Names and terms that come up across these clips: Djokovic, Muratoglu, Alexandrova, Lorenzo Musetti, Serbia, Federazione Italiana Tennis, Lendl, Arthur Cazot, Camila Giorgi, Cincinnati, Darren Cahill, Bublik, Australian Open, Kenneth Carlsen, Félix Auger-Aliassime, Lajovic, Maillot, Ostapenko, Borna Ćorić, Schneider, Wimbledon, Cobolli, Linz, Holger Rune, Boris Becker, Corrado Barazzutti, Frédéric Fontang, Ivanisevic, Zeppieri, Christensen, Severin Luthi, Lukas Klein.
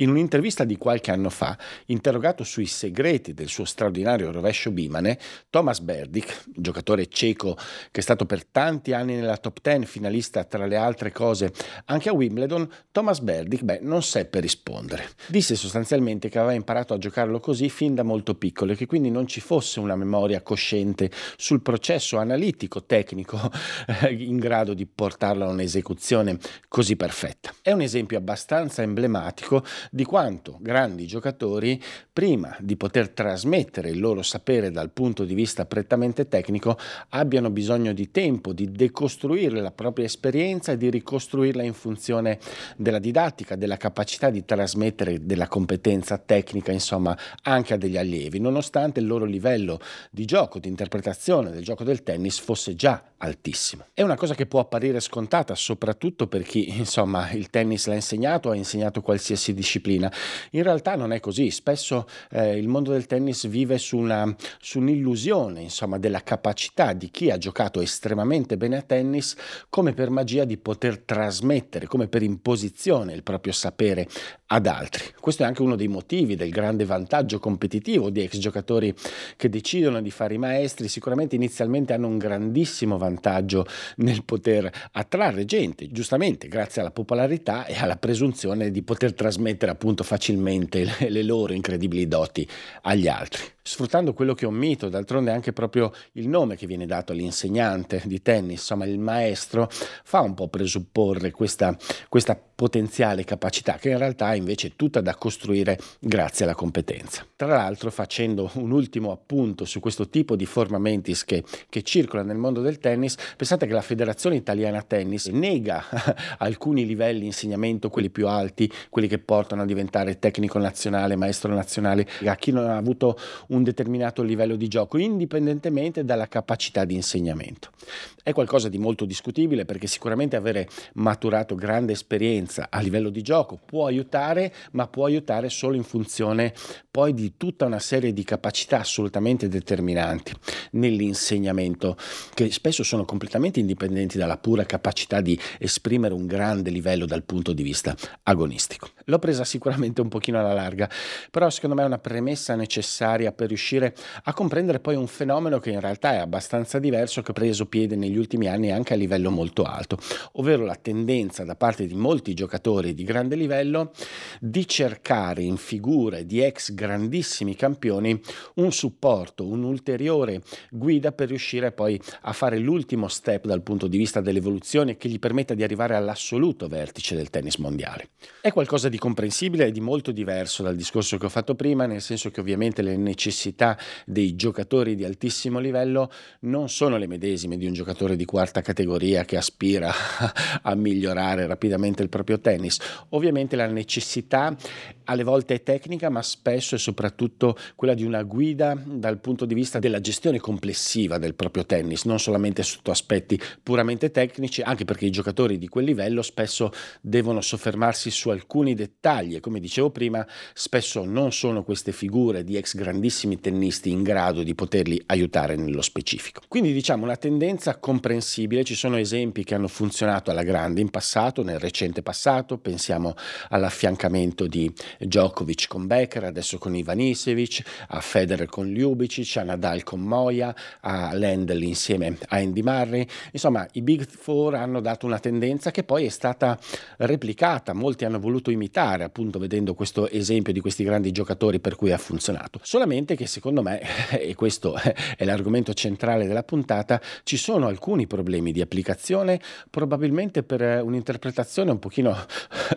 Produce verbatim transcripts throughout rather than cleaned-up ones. In un'intervista di qualche anno fa, interrogato sui segreti del suo straordinario rovescio bimane, Thomas Berdych, giocatore ceco che è stato per tanti anni nella top ten, finalista tra le altre cose anche a Wimbledon, Thomas Berdych beh, non seppe rispondere. Disse sostanzialmente che aveva imparato a giocarlo così fin da molto piccolo e che quindi non ci fosse una memoria cosciente sul processo analitico tecnico eh, in grado di portarlo a un'esecuzione così perfetta. È un esempio abbastanza emblematico di quanto grandi giocatori, prima di poter trasmettere il loro sapere dal punto di vista prettamente tecnico, abbiano bisogno di tempo, di decostruire la propria esperienza e di ricostruirla in funzione della didattica, della capacità di trasmettere della competenza tecnica, insomma, anche a degli allievi, nonostante il loro livello di gioco, di interpretazione del gioco del tennis fosse già altissimo. È una cosa che può apparire scontata, soprattutto per chi, insomma, il tennis l'ha insegnato, ha insegnato qualsiasi disciplina. In realtà non è così. Spesso eh, il mondo del tennis vive su, una, su un'illusione, insomma, della capacità di chi ha giocato estremamente bene a tennis, come per magia, di poter trasmettere, come per imposizione, il proprio sapere ad altri. Questo è anche uno dei motivi del grande vantaggio competitivo di ex giocatori che decidono di fare i maestri. Sicuramente inizialmente hanno un grandissimo vantaggio nel poter attrarre gente, giustamente grazie alla popolarità e alla presunzione di poter trasmettere appunto facilmente le, le loro incredibili doti agli altri, sfruttando quello che è un mito. D'altronde anche proprio il nome che viene dato all'insegnante di tennis, insomma il maestro, fa un po' presupporre questa, questa potenziale capacità, che in realtà è invece è tutta da costruire grazie alla competenza. Tra l'altro, facendo un ultimo appunto su questo tipo di forma mentis che, che circola nel mondo del tennis, pensate che la Federazione Italiana Tennis nega alcuni livelli di insegnamento, quelli più alti, quelli che portano a diventare tecnico nazionale, maestro nazionale, a chi non ha avuto un un determinato livello di gioco, indipendentemente dalla capacità di insegnamento. È qualcosa di molto discutibile, perché sicuramente avere maturato grande esperienza a livello di gioco può aiutare, ma può aiutare solo in funzione poi di tutta una serie di capacità assolutamente determinanti nell'insegnamento, che spesso sono completamente indipendenti dalla pura capacità di esprimere un grande livello dal punto di vista agonistico. L'ho presa sicuramente un pochino alla larga, però secondo me è una premessa necessaria per riuscire a comprendere poi un fenomeno che in realtà è abbastanza diverso, che ha preso piede negli ultimi anni anche a livello molto alto, ovvero la tendenza da parte di molti giocatori di grande livello di cercare in figure di ex grandissimi campioni un supporto, un'ulteriore guida per riuscire poi a fare l'ultimo step dal punto di vista dell'evoluzione che gli permetta di arrivare all'assoluto vertice del tennis mondiale. È qualcosa di comprensibile e di molto diverso dal discorso che ho fatto prima, nel senso che ovviamente le necessità dei giocatori di altissimo livello non sono le medesime di un giocatore di quarta categoria che aspira a migliorare rapidamente il proprio tennis. Ovviamente la necessità alle volte è tecnica, ma spesso è soprattutto quella di una guida dal punto di vista della gestione complessiva del proprio tennis, non solamente sotto aspetti puramente tecnici, anche perché i giocatori di quel livello spesso devono soffermarsi su alcuni dettagli e, come dicevo prima, spesso non sono queste figure di ex grandissimi tennisti in grado di poterli aiutare nello specifico. Quindi, diciamo, una tendenza comprensibile. Ci sono esempi che hanno funzionato alla grande in passato, nel recente passato. Pensiamo all'affiancamento di Djokovic con Becker, adesso con Ivanisevic, a Federer con Ljubicic, a Nadal con Moya, a Lendl insieme a Andy Murray. Insomma, i Big Four hanno dato una tendenza che poi è stata replicata. Molti hanno voluto imitare, appunto, vedendo questo esempio di questi grandi giocatori, per cui ha funzionato. Solamente che, secondo me, e questo è l'argomento centrale della puntata, ci sono alcuni problemi di applicazione, probabilmente per un'interpretazione un pochino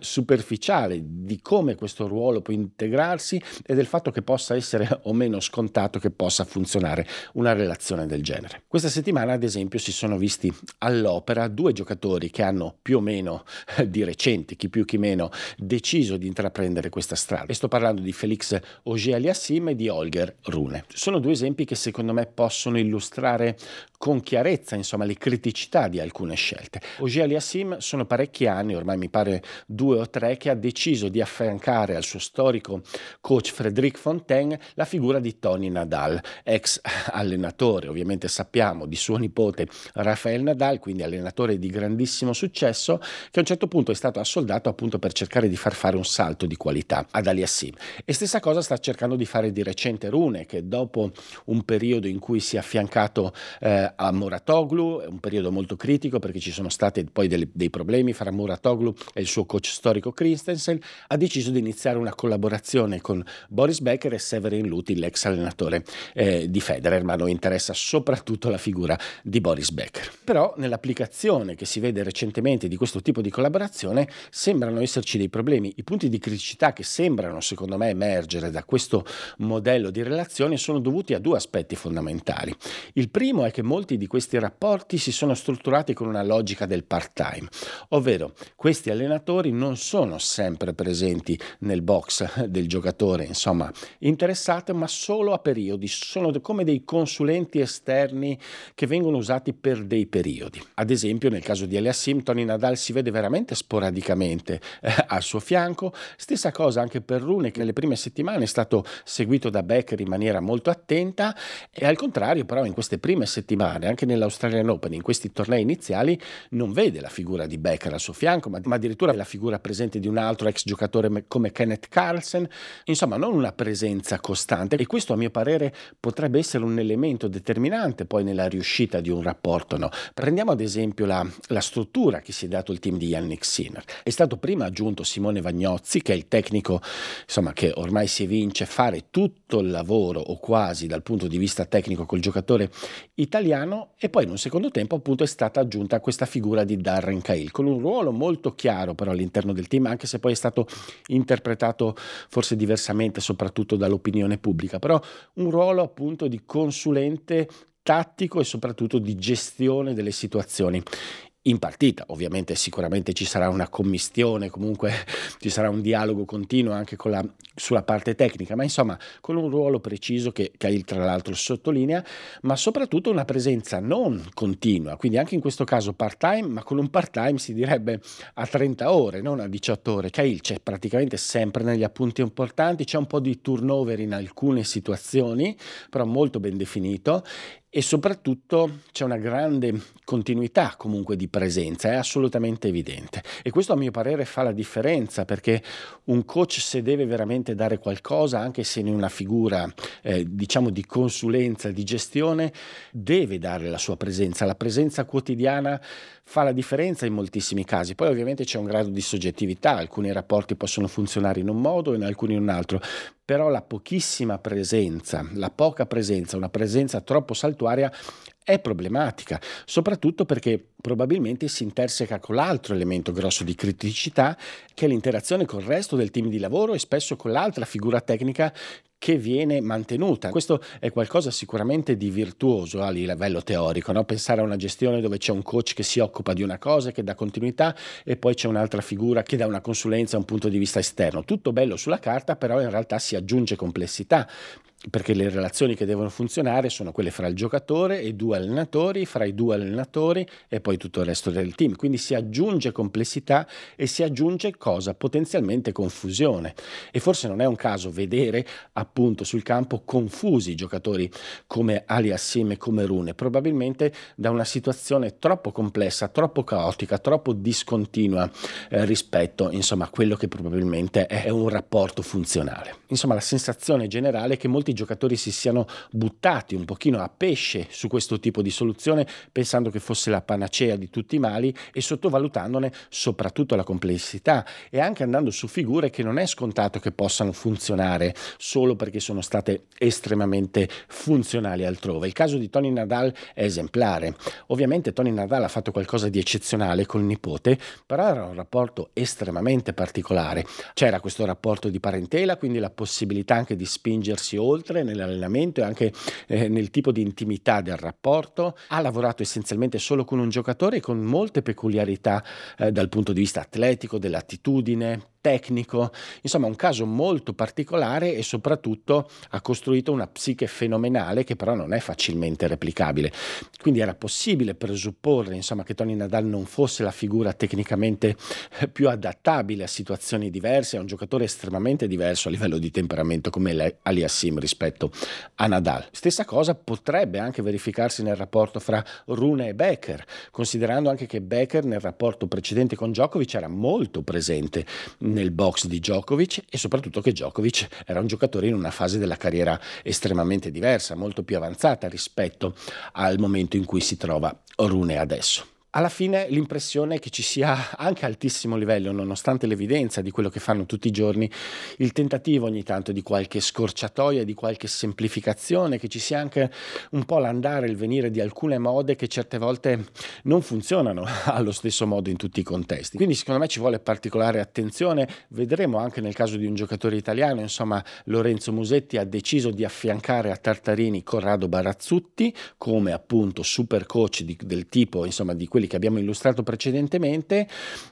superficiale di come questo ruolo può integrarsi e del fatto che possa essere o meno scontato che possa funzionare una relazione del genere. Questa settimana, ad esempio, si sono visti all'opera due giocatori che hanno più o meno di recente, chi più chi meno, deciso di intraprendere questa strada, e sto parlando di Félix Auger-Aliassime e di Holger Rune. Sono due esempi che secondo me possono illustrare con chiarezza, insomma, le criticità di alcune scelte. Auger-Aliassime sono parecchi anni, ormai mi pare due o tre, che ha deciso di affiancare al suo storico coach Frédéric Fontang la figura di Tony Nadal, ex allenatore, ovviamente sappiamo, di suo nipote Rafael Nadal, quindi allenatore di grandissimo successo, che a un certo punto è stato assoldato appunto per cercare di far fare un salto di qualità ad Aliassime. E stessa cosa sta cercando di fare di recente Rune, che dopo un periodo in cui si è affiancato eh, a Muratoglu, è un periodo molto critico perché ci sono stati poi delle, dei problemi fra Muratoglu e il suo coach storico Christensen, ha deciso di iniziare una collaborazione con Boris Becker e Severin Luthi, l'ex allenatore eh, di Federer, ma noi interessa soprattutto la figura di Boris Becker. Però nell'applicazione che si vede recentemente di questo tipo di collaborazione sembrano esserci dei problemi. I punti di criticità che sembrano secondo me emergere da questo modello di relazioni sono dovuti a due aspetti fondamentali. Il primo è che molti di questi rapporti si sono strutturati con una logica del part-time, ovvero questi allenatori non sono sempre presenti nel box del giocatore, insomma, interessato, ma solo a periodi, sono come dei consulenti esterni che vengono usati per dei periodi. Ad esempio, nel caso di Aliassime, Tony Nadal si vede veramente sporadicamente eh, al suo fianco, stessa cosa anche per Rune, che nelle prime settimane è stato seguito da Becker in maniera molto attenta, e al contrario però in queste prime settimane, anche nell'Australian Open, in questi tornei iniziali, non vede la figura di Becker al suo fianco, ma addirittura la figura presente di un altro ex giocatore come Kenneth Carlsen, insomma non una presenza costante, e questo a mio parere potrebbe essere un elemento determinante poi nella riuscita di un rapporto. No. Prendiamo ad esempio la, la struttura che si è dato il team di Jannik Sinner. È stato prima aggiunto Simone Vagnozzi, che è il tecnico, insomma, che ormai si evince fare tutto il lavoro o quasi dal punto di vista tecnico col giocatore italiano, e poi in un secondo tempo appunto è stata aggiunta questa figura di Darren Cahill, con un ruolo molto chiaro però all'interno del team, anche se poi è stato interpretato forse diversamente soprattutto dall'opinione pubblica, però un ruolo appunto di consulente tattico e soprattutto di gestione delle situazioni in partita. Ovviamente sicuramente ci sarà una commistione, comunque ci sarà un dialogo continuo anche con la, sulla parte tecnica, ma insomma con un ruolo preciso che Cahill tra l'altro sottolinea, ma soprattutto una presenza non continua, quindi anche in questo caso part time, ma con un part time si direbbe a trenta ore, non a diciotto ore. Cahill c'è praticamente sempre negli appunti importanti, c'è un po' di turnover in alcune situazioni, però molto ben definito, e soprattutto c'è una grande continuità comunque di presenza, è assolutamente evidente, e questo a mio parere fa la differenza, perché un coach, se deve veramente dare qualcosa, anche se in una figura eh, diciamo di consulenza, di gestione, deve dare la sua presenza, la presenza quotidiana fa la differenza in moltissimi casi. Poi ovviamente c'è un grado di soggettività, alcuni rapporti possono funzionare in un modo e in alcuni in un altro, però la pochissima presenza, la poca presenza, una presenza troppo saltuaria è problematica, soprattutto perché probabilmente si interseca con l'altro elemento grosso di criticità, che è l'interazione col resto del team di lavoro e spesso con l'altra figura tecnica che viene mantenuta. Questo è qualcosa sicuramente di virtuoso a livello teorico, no? Pensare a una gestione dove c'è un coach che si occupa di una cosa, che dà continuità, e poi c'è un'altra figura che dà una consulenza a un punto di vista esterno. Tutto bello sulla carta, però in realtà si aggiunge complessità, perché le relazioni che devono funzionare sono quelle fra il giocatore e due allenatori, fra i due allenatori e poi tutto il resto del team, quindi si aggiunge complessità e si aggiunge cosa? Potenzialmente confusione, e forse non è un caso vedere appunto sul campo confusi giocatori come Aliassime e come Rune, probabilmente da una situazione troppo complessa, troppo caotica, troppo discontinua eh, rispetto insomma a quello che probabilmente è un rapporto funzionale. Insomma, la sensazione generale è che molti giocatori si siano buttati un pochino a pesce su questo tipo di soluzione, pensando che fosse la panacea di tutti i mali e sottovalutandone soprattutto la complessità, e anche andando su figure che non è scontato che possano funzionare solo perché sono state estremamente funzionali altrove. Il caso di Tony Nadal è esemplare. Ovviamente Tony Nadal ha fatto qualcosa di eccezionale col nipote, però era un rapporto estremamente particolare, c'era questo rapporto di parentela, quindi la possibilità anche di spingersi oltre nell'allenamento e anche eh, nel tipo di intimità del rapporto. Ha lavorato essenzialmente solo con un giocatore, con molte peculiarità eh, dal punto di vista atletico, dell'attitudine, tecnico, insomma un caso molto particolare e soprattutto ha costruito una psiche fenomenale che però non è facilmente replicabile. Quindi era possibile presupporre, insomma, che Tony Nadal non fosse la figura tecnicamente più adattabile a situazioni diverse, è un giocatore estremamente diverso a livello di temperamento come Aliassime rispetto a Nadal. Stessa cosa potrebbe anche verificarsi nel rapporto fra Rune e Becker, considerando anche che Becker nel rapporto precedente con Djokovic era molto presente nel box di Djokovic e soprattutto che Djokovic era un giocatore in una fase della carriera estremamente diversa, molto più avanzata rispetto al momento in cui si trova Rune adesso. Alla fine l'impressione è che ci sia, anche a altissimo livello, nonostante l'evidenza di quello che fanno tutti i giorni, il tentativo ogni tanto di qualche scorciatoia, di qualche semplificazione, che ci sia anche un po' l'andare e il venire di alcune mode che certe volte non funzionano allo stesso modo in tutti i contesti. Quindi secondo me ci vuole particolare attenzione, vedremo anche nel caso di un giocatore italiano, insomma Lorenzo Musetti ha deciso di affiancare a Tartarini Corrado Barazzutti come appunto super coach di, del tipo, insomma, di quelli che abbiamo illustrato precedentemente,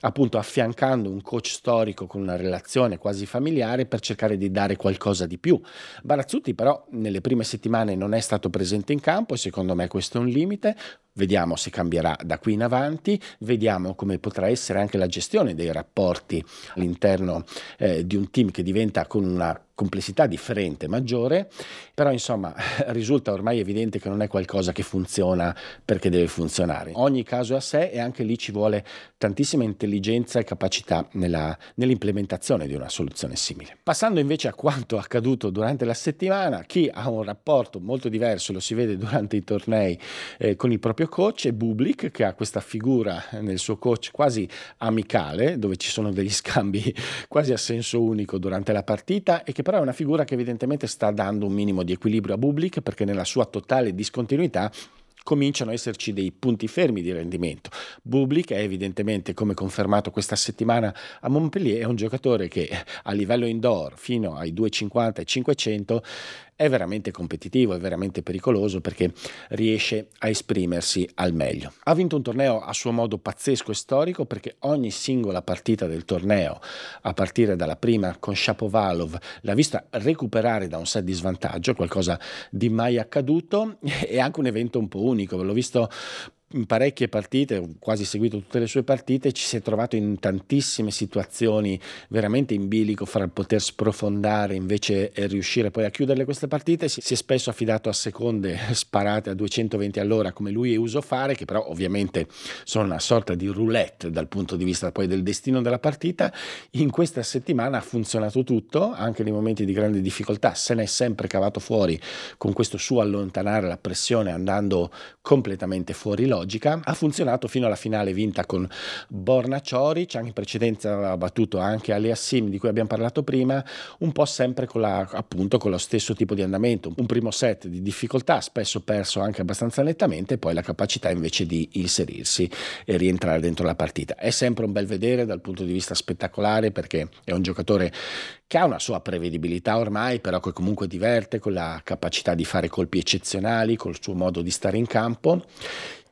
appunto affiancando un coach storico con una relazione quasi familiare per cercare di dare qualcosa di più. Barazzutti però nelle prime settimane non è stato presente in campo e secondo me questo è un limite. Vediamo se cambierà da qui in avanti, vediamo come potrà essere anche la gestione dei rapporti all'interno eh, di un team che diventa con una complessità differente, maggiore, però insomma risulta ormai evidente che non è qualcosa che funziona perché deve funzionare. Ogni caso è a sé e anche lì ci vuole tantissima intelligenza e capacità nella, nell'implementazione di una soluzione simile. Passando invece a quanto accaduto durante la settimana, chi ha un rapporto molto diverso, lo si vede durante i tornei eh, con il proprio coach, è Bublik, che ha questa figura nel suo coach quasi amicale, dove ci sono degli scambi quasi a senso unico durante la partita e che però è una figura che evidentemente sta dando un minimo di equilibrio a Bublik, perché nella sua totale discontinuità cominciano a esserci dei punti fermi di rendimento. Bublik è evidentemente, come confermato questa settimana a Montpellier, è un giocatore che a livello indoor fino ai duecentocinquanta e cinquecento è veramente competitivo, è veramente pericoloso, perché riesce a esprimersi al meglio. Ha vinto un torneo a suo modo pazzesco e storico, perché ogni singola partita del torneo, a partire dalla prima con Shapovalov, l'ha vista recuperare da un set di svantaggio, qualcosa di mai accaduto, e anche un evento un po' unico. L'ho visto in parecchie partite, ho quasi seguito tutte le sue partite, ci si è trovato in tantissime situazioni veramente in bilico fra poter sprofondare invece e riuscire poi a chiuderle queste partite. Si è spesso affidato a seconde sparate a duecentoventi all'ora, come lui è uso fare, che però ovviamente sono una sorta di roulette dal punto di vista poi del destino della partita. In questa settimana ha funzionato tutto, anche nei momenti di grande difficoltà se ne è sempre cavato fuori con questo suo allontanare la pressione andando completamente fuori logica. Ha funzionato fino alla finale vinta con Borna Ćorić, anche in precedenza ha battuto anche Aliassime, di cui abbiamo parlato prima, un po' sempre con, la, appunto, con lo stesso tipo di andamento, un primo set di difficoltà, spesso perso anche abbastanza nettamente, e poi la capacità invece di inserirsi e rientrare dentro la partita. È sempre un bel vedere dal punto di vista spettacolare, perché è un giocatore che ha una sua prevedibilità ormai, però che comunque diverte con la capacità di fare colpi eccezionali, col suo modo di stare in campo.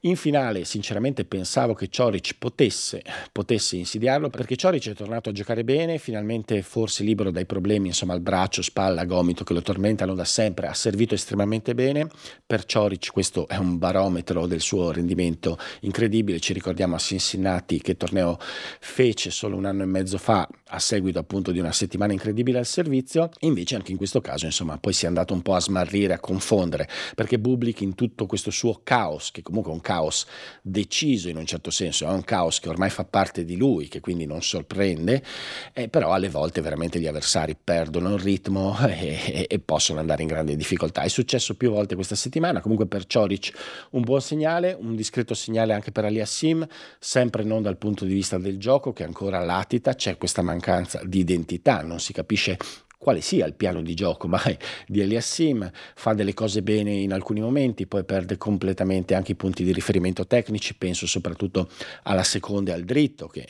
In finale sinceramente pensavo che Ćorić potesse, potesse insidiarlo, perché Ćorić è tornato a giocare bene, finalmente forse libero dai problemi, insomma, al braccio, spalla, gomito che lo tormentano da sempre, ha servito estremamente bene. Per Ćorić questo è un barometro del suo rendimento incredibile, ci ricordiamo a Cincinnati che torneo fece solo un anno e mezzo fa a seguito appunto di una settimana incredibile al servizio, e invece anche in questo caso insomma poi si è andato un po' a smarrire, a confondere, perché Bublik in tutto questo suo caos, che comunque è un caos deciso in un certo senso, è un caos che ormai fa parte di lui, che quindi non sorprende, eh, però alle volte veramente gli avversari perdono il ritmo e, e possono andare in grande difficoltà. È successo più volte questa settimana, comunque per Ćorić un buon segnale, un discreto segnale anche per Aliassime, sempre non dal punto di vista del gioco che ancora latita, c'è questa mancanza di identità, non si capisce quale sia il piano di gioco mai di Aliassime, fa delle cose bene in alcuni momenti, poi perde completamente anche i punti di riferimento tecnici, penso soprattutto alla seconda e al dritto, che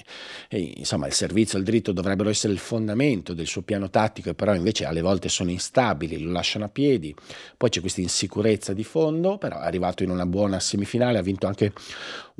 insomma il servizio e il dritto dovrebbero essere il fondamento del suo piano tattico, e però invece alle volte sono instabili, lo lasciano a piedi, poi c'è questa insicurezza di fondo. Però è arrivato in una buona semifinale, ha vinto anche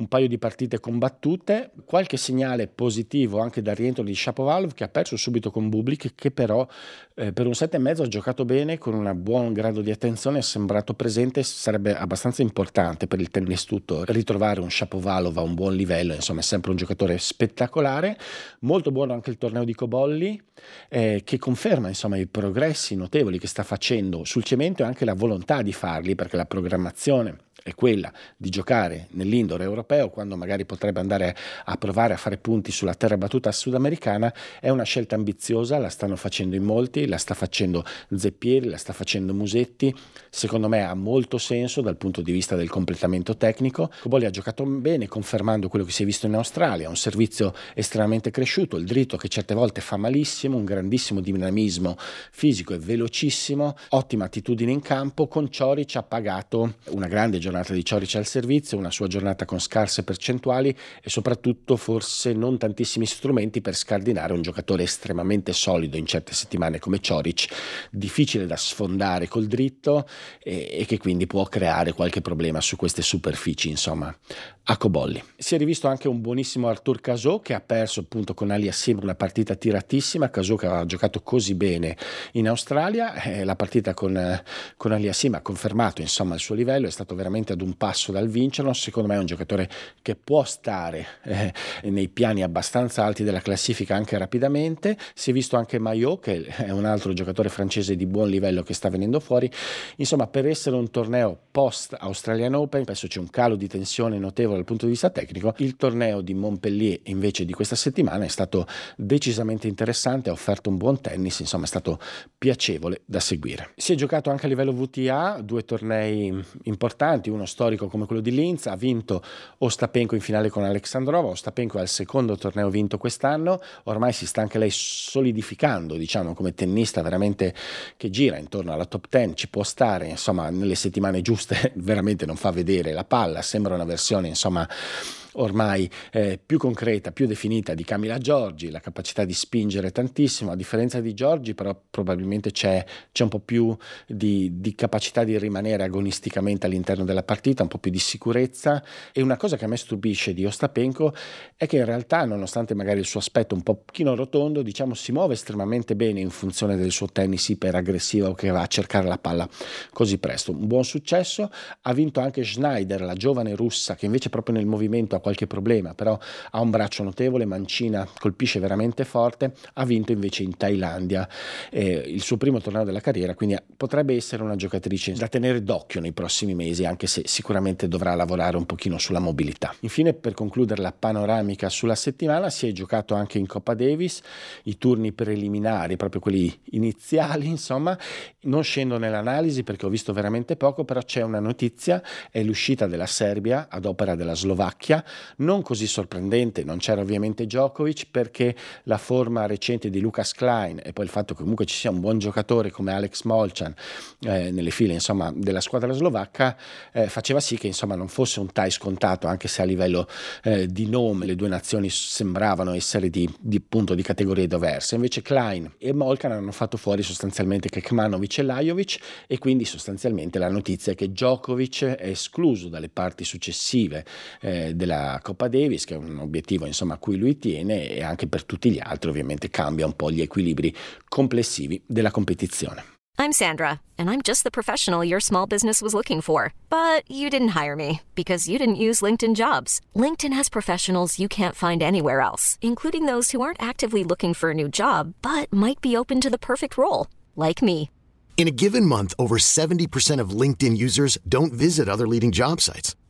un paio di partite combattute, qualche segnale positivo anche dal rientro di Shapovalov, che ha perso subito con Bublik, che però eh, per un set e mezzo ha giocato bene, con un buon grado di attenzione, è sembrato presente. Sarebbe abbastanza importante per il tennis tutto ritrovare un Shapovalov a un buon livello, insomma è sempre un giocatore spettacolare. Molto buono anche il torneo di Cobolli, eh, che conferma insomma i progressi notevoli che sta facendo sul cemento e anche la volontà di farli, perché la programmazione è quella di giocare nell'indoor europeo, quando magari potrebbe andare a provare a fare punti sulla terra battuta sudamericana. È una scelta ambiziosa, la stanno facendo in molti, la sta facendo Zeppieri, la sta facendo Musetti, secondo me ha molto senso dal punto di vista del completamento tecnico. Cobolli ha giocato bene, confermando quello che si è visto in Australia, un servizio estremamente cresciuto, il dritto che certe volte fa malissimo, un grandissimo dinamismo fisico e velocissimo, ottima attitudine in campo. Con Ćorić ha pagato una grande giornata giornata di Ćorić al servizio, una sua giornata con scarse percentuali e soprattutto forse non tantissimi strumenti per scardinare un giocatore estremamente solido in certe settimane come Ćorić, difficile da sfondare col dritto e, e che quindi può creare qualche problema su queste superfici, insomma, a Cobolli. Si è rivisto anche un buonissimo Arthur Cazot, che ha perso appunto con Aliassime una partita tiratissima. Cazot, che aveva giocato così bene in Australia, eh, la partita con, con Aliassime ha confermato insomma il suo livello, è stato veramente ad un passo dal vincerlo. Secondo me è un giocatore che può stare eh, nei piani abbastanza alti della classifica anche rapidamente. Si è visto anche Maillot, che è un altro giocatore francese di buon livello che sta venendo fuori. Insomma, per essere un torneo post Australian Open, penso c'è un calo di tensione notevole dal punto di vista tecnico. Il torneo di Montpellier invece di questa settimana è stato decisamente interessante, ha offerto un buon tennis, insomma è stato piacevole da seguire. Si è giocato anche a livello W T A due tornei importanti, uno storico come quello di Linz, ha vinto Ostapenko in finale con Alexandrova. Ostapenko è al secondo torneo vinto quest'anno, ormai si sta anche lei solidificando, diciamo, come tennista veramente che gira intorno alla top dieci, ci può stare, insomma, nelle settimane giuste veramente non fa vedere la palla, sembra una versione, insomma, ormai eh, più concreta, più definita di Camila Giorgi, la capacità di spingere tantissimo. A differenza di Giorgi però probabilmente c'è, c'è un po' più di, di capacità di rimanere agonisticamente all'interno della partita, un po' più di sicurezza. E una cosa che a me stupisce di Ostapenko è che in realtà, nonostante magari il suo aspetto un pochino rotondo, diciamo, si muove estremamente bene in funzione del suo tennis iperaggressivo, che va a cercare la palla così presto. Un buon successo. Ha vinto anche Schneider, la giovane russa, che invece proprio nel movimento qualche problema, però ha un braccio notevole, mancina, colpisce veramente forte. Ha vinto invece in Thailandia eh, il suo primo torneo della carriera, quindi potrebbe essere una giocatrice da tenere d'occhio nei prossimi mesi, anche se sicuramente dovrà lavorare un pochino sulla mobilità. Infine, per concludere la panoramica sulla settimana, si è giocato anche in Coppa Davis i turni preliminari, proprio quelli iniziali, insomma. Non scendo nell'analisi perché ho visto veramente poco, però c'è una notizia, è l'uscita della Serbia ad opera della Slovacchia. Non così sorprendente, non c'era ovviamente Djokovic, perché la forma recente di Lukas Klein e poi il fatto che comunque ci sia un buon giocatore come Alex Molchan eh, nelle file, insomma, della squadra slovacca eh, faceva sì che, insomma, non fosse un tie scontato, anche se a livello eh, di nome le due nazioni sembravano essere di, di, punto, di categorie diverse. Invece Klein e Molchan hanno fatto fuori sostanzialmente Kecmanovic e Lajovic, e quindi sostanzialmente la notizia è che Djokovic è escluso dalle parti successive eh, della Coppa Davis, che è un obiettivo, insomma, a cui lui tiene, e anche per tutti gli altri ovviamente cambia un po' gli equilibri complessivi della competizione. I'm Sandra, and I'm just the professional your small business was looking for. But you didn't hire me because you didn't use LinkedIn Jobs. LinkedIn has professionals you can't find anywhere else, including those who aren't actively looking for a new job but might be open to the perfect role, like me. In a given month, over seventy percent of LinkedIn users don't visit other leading job sites.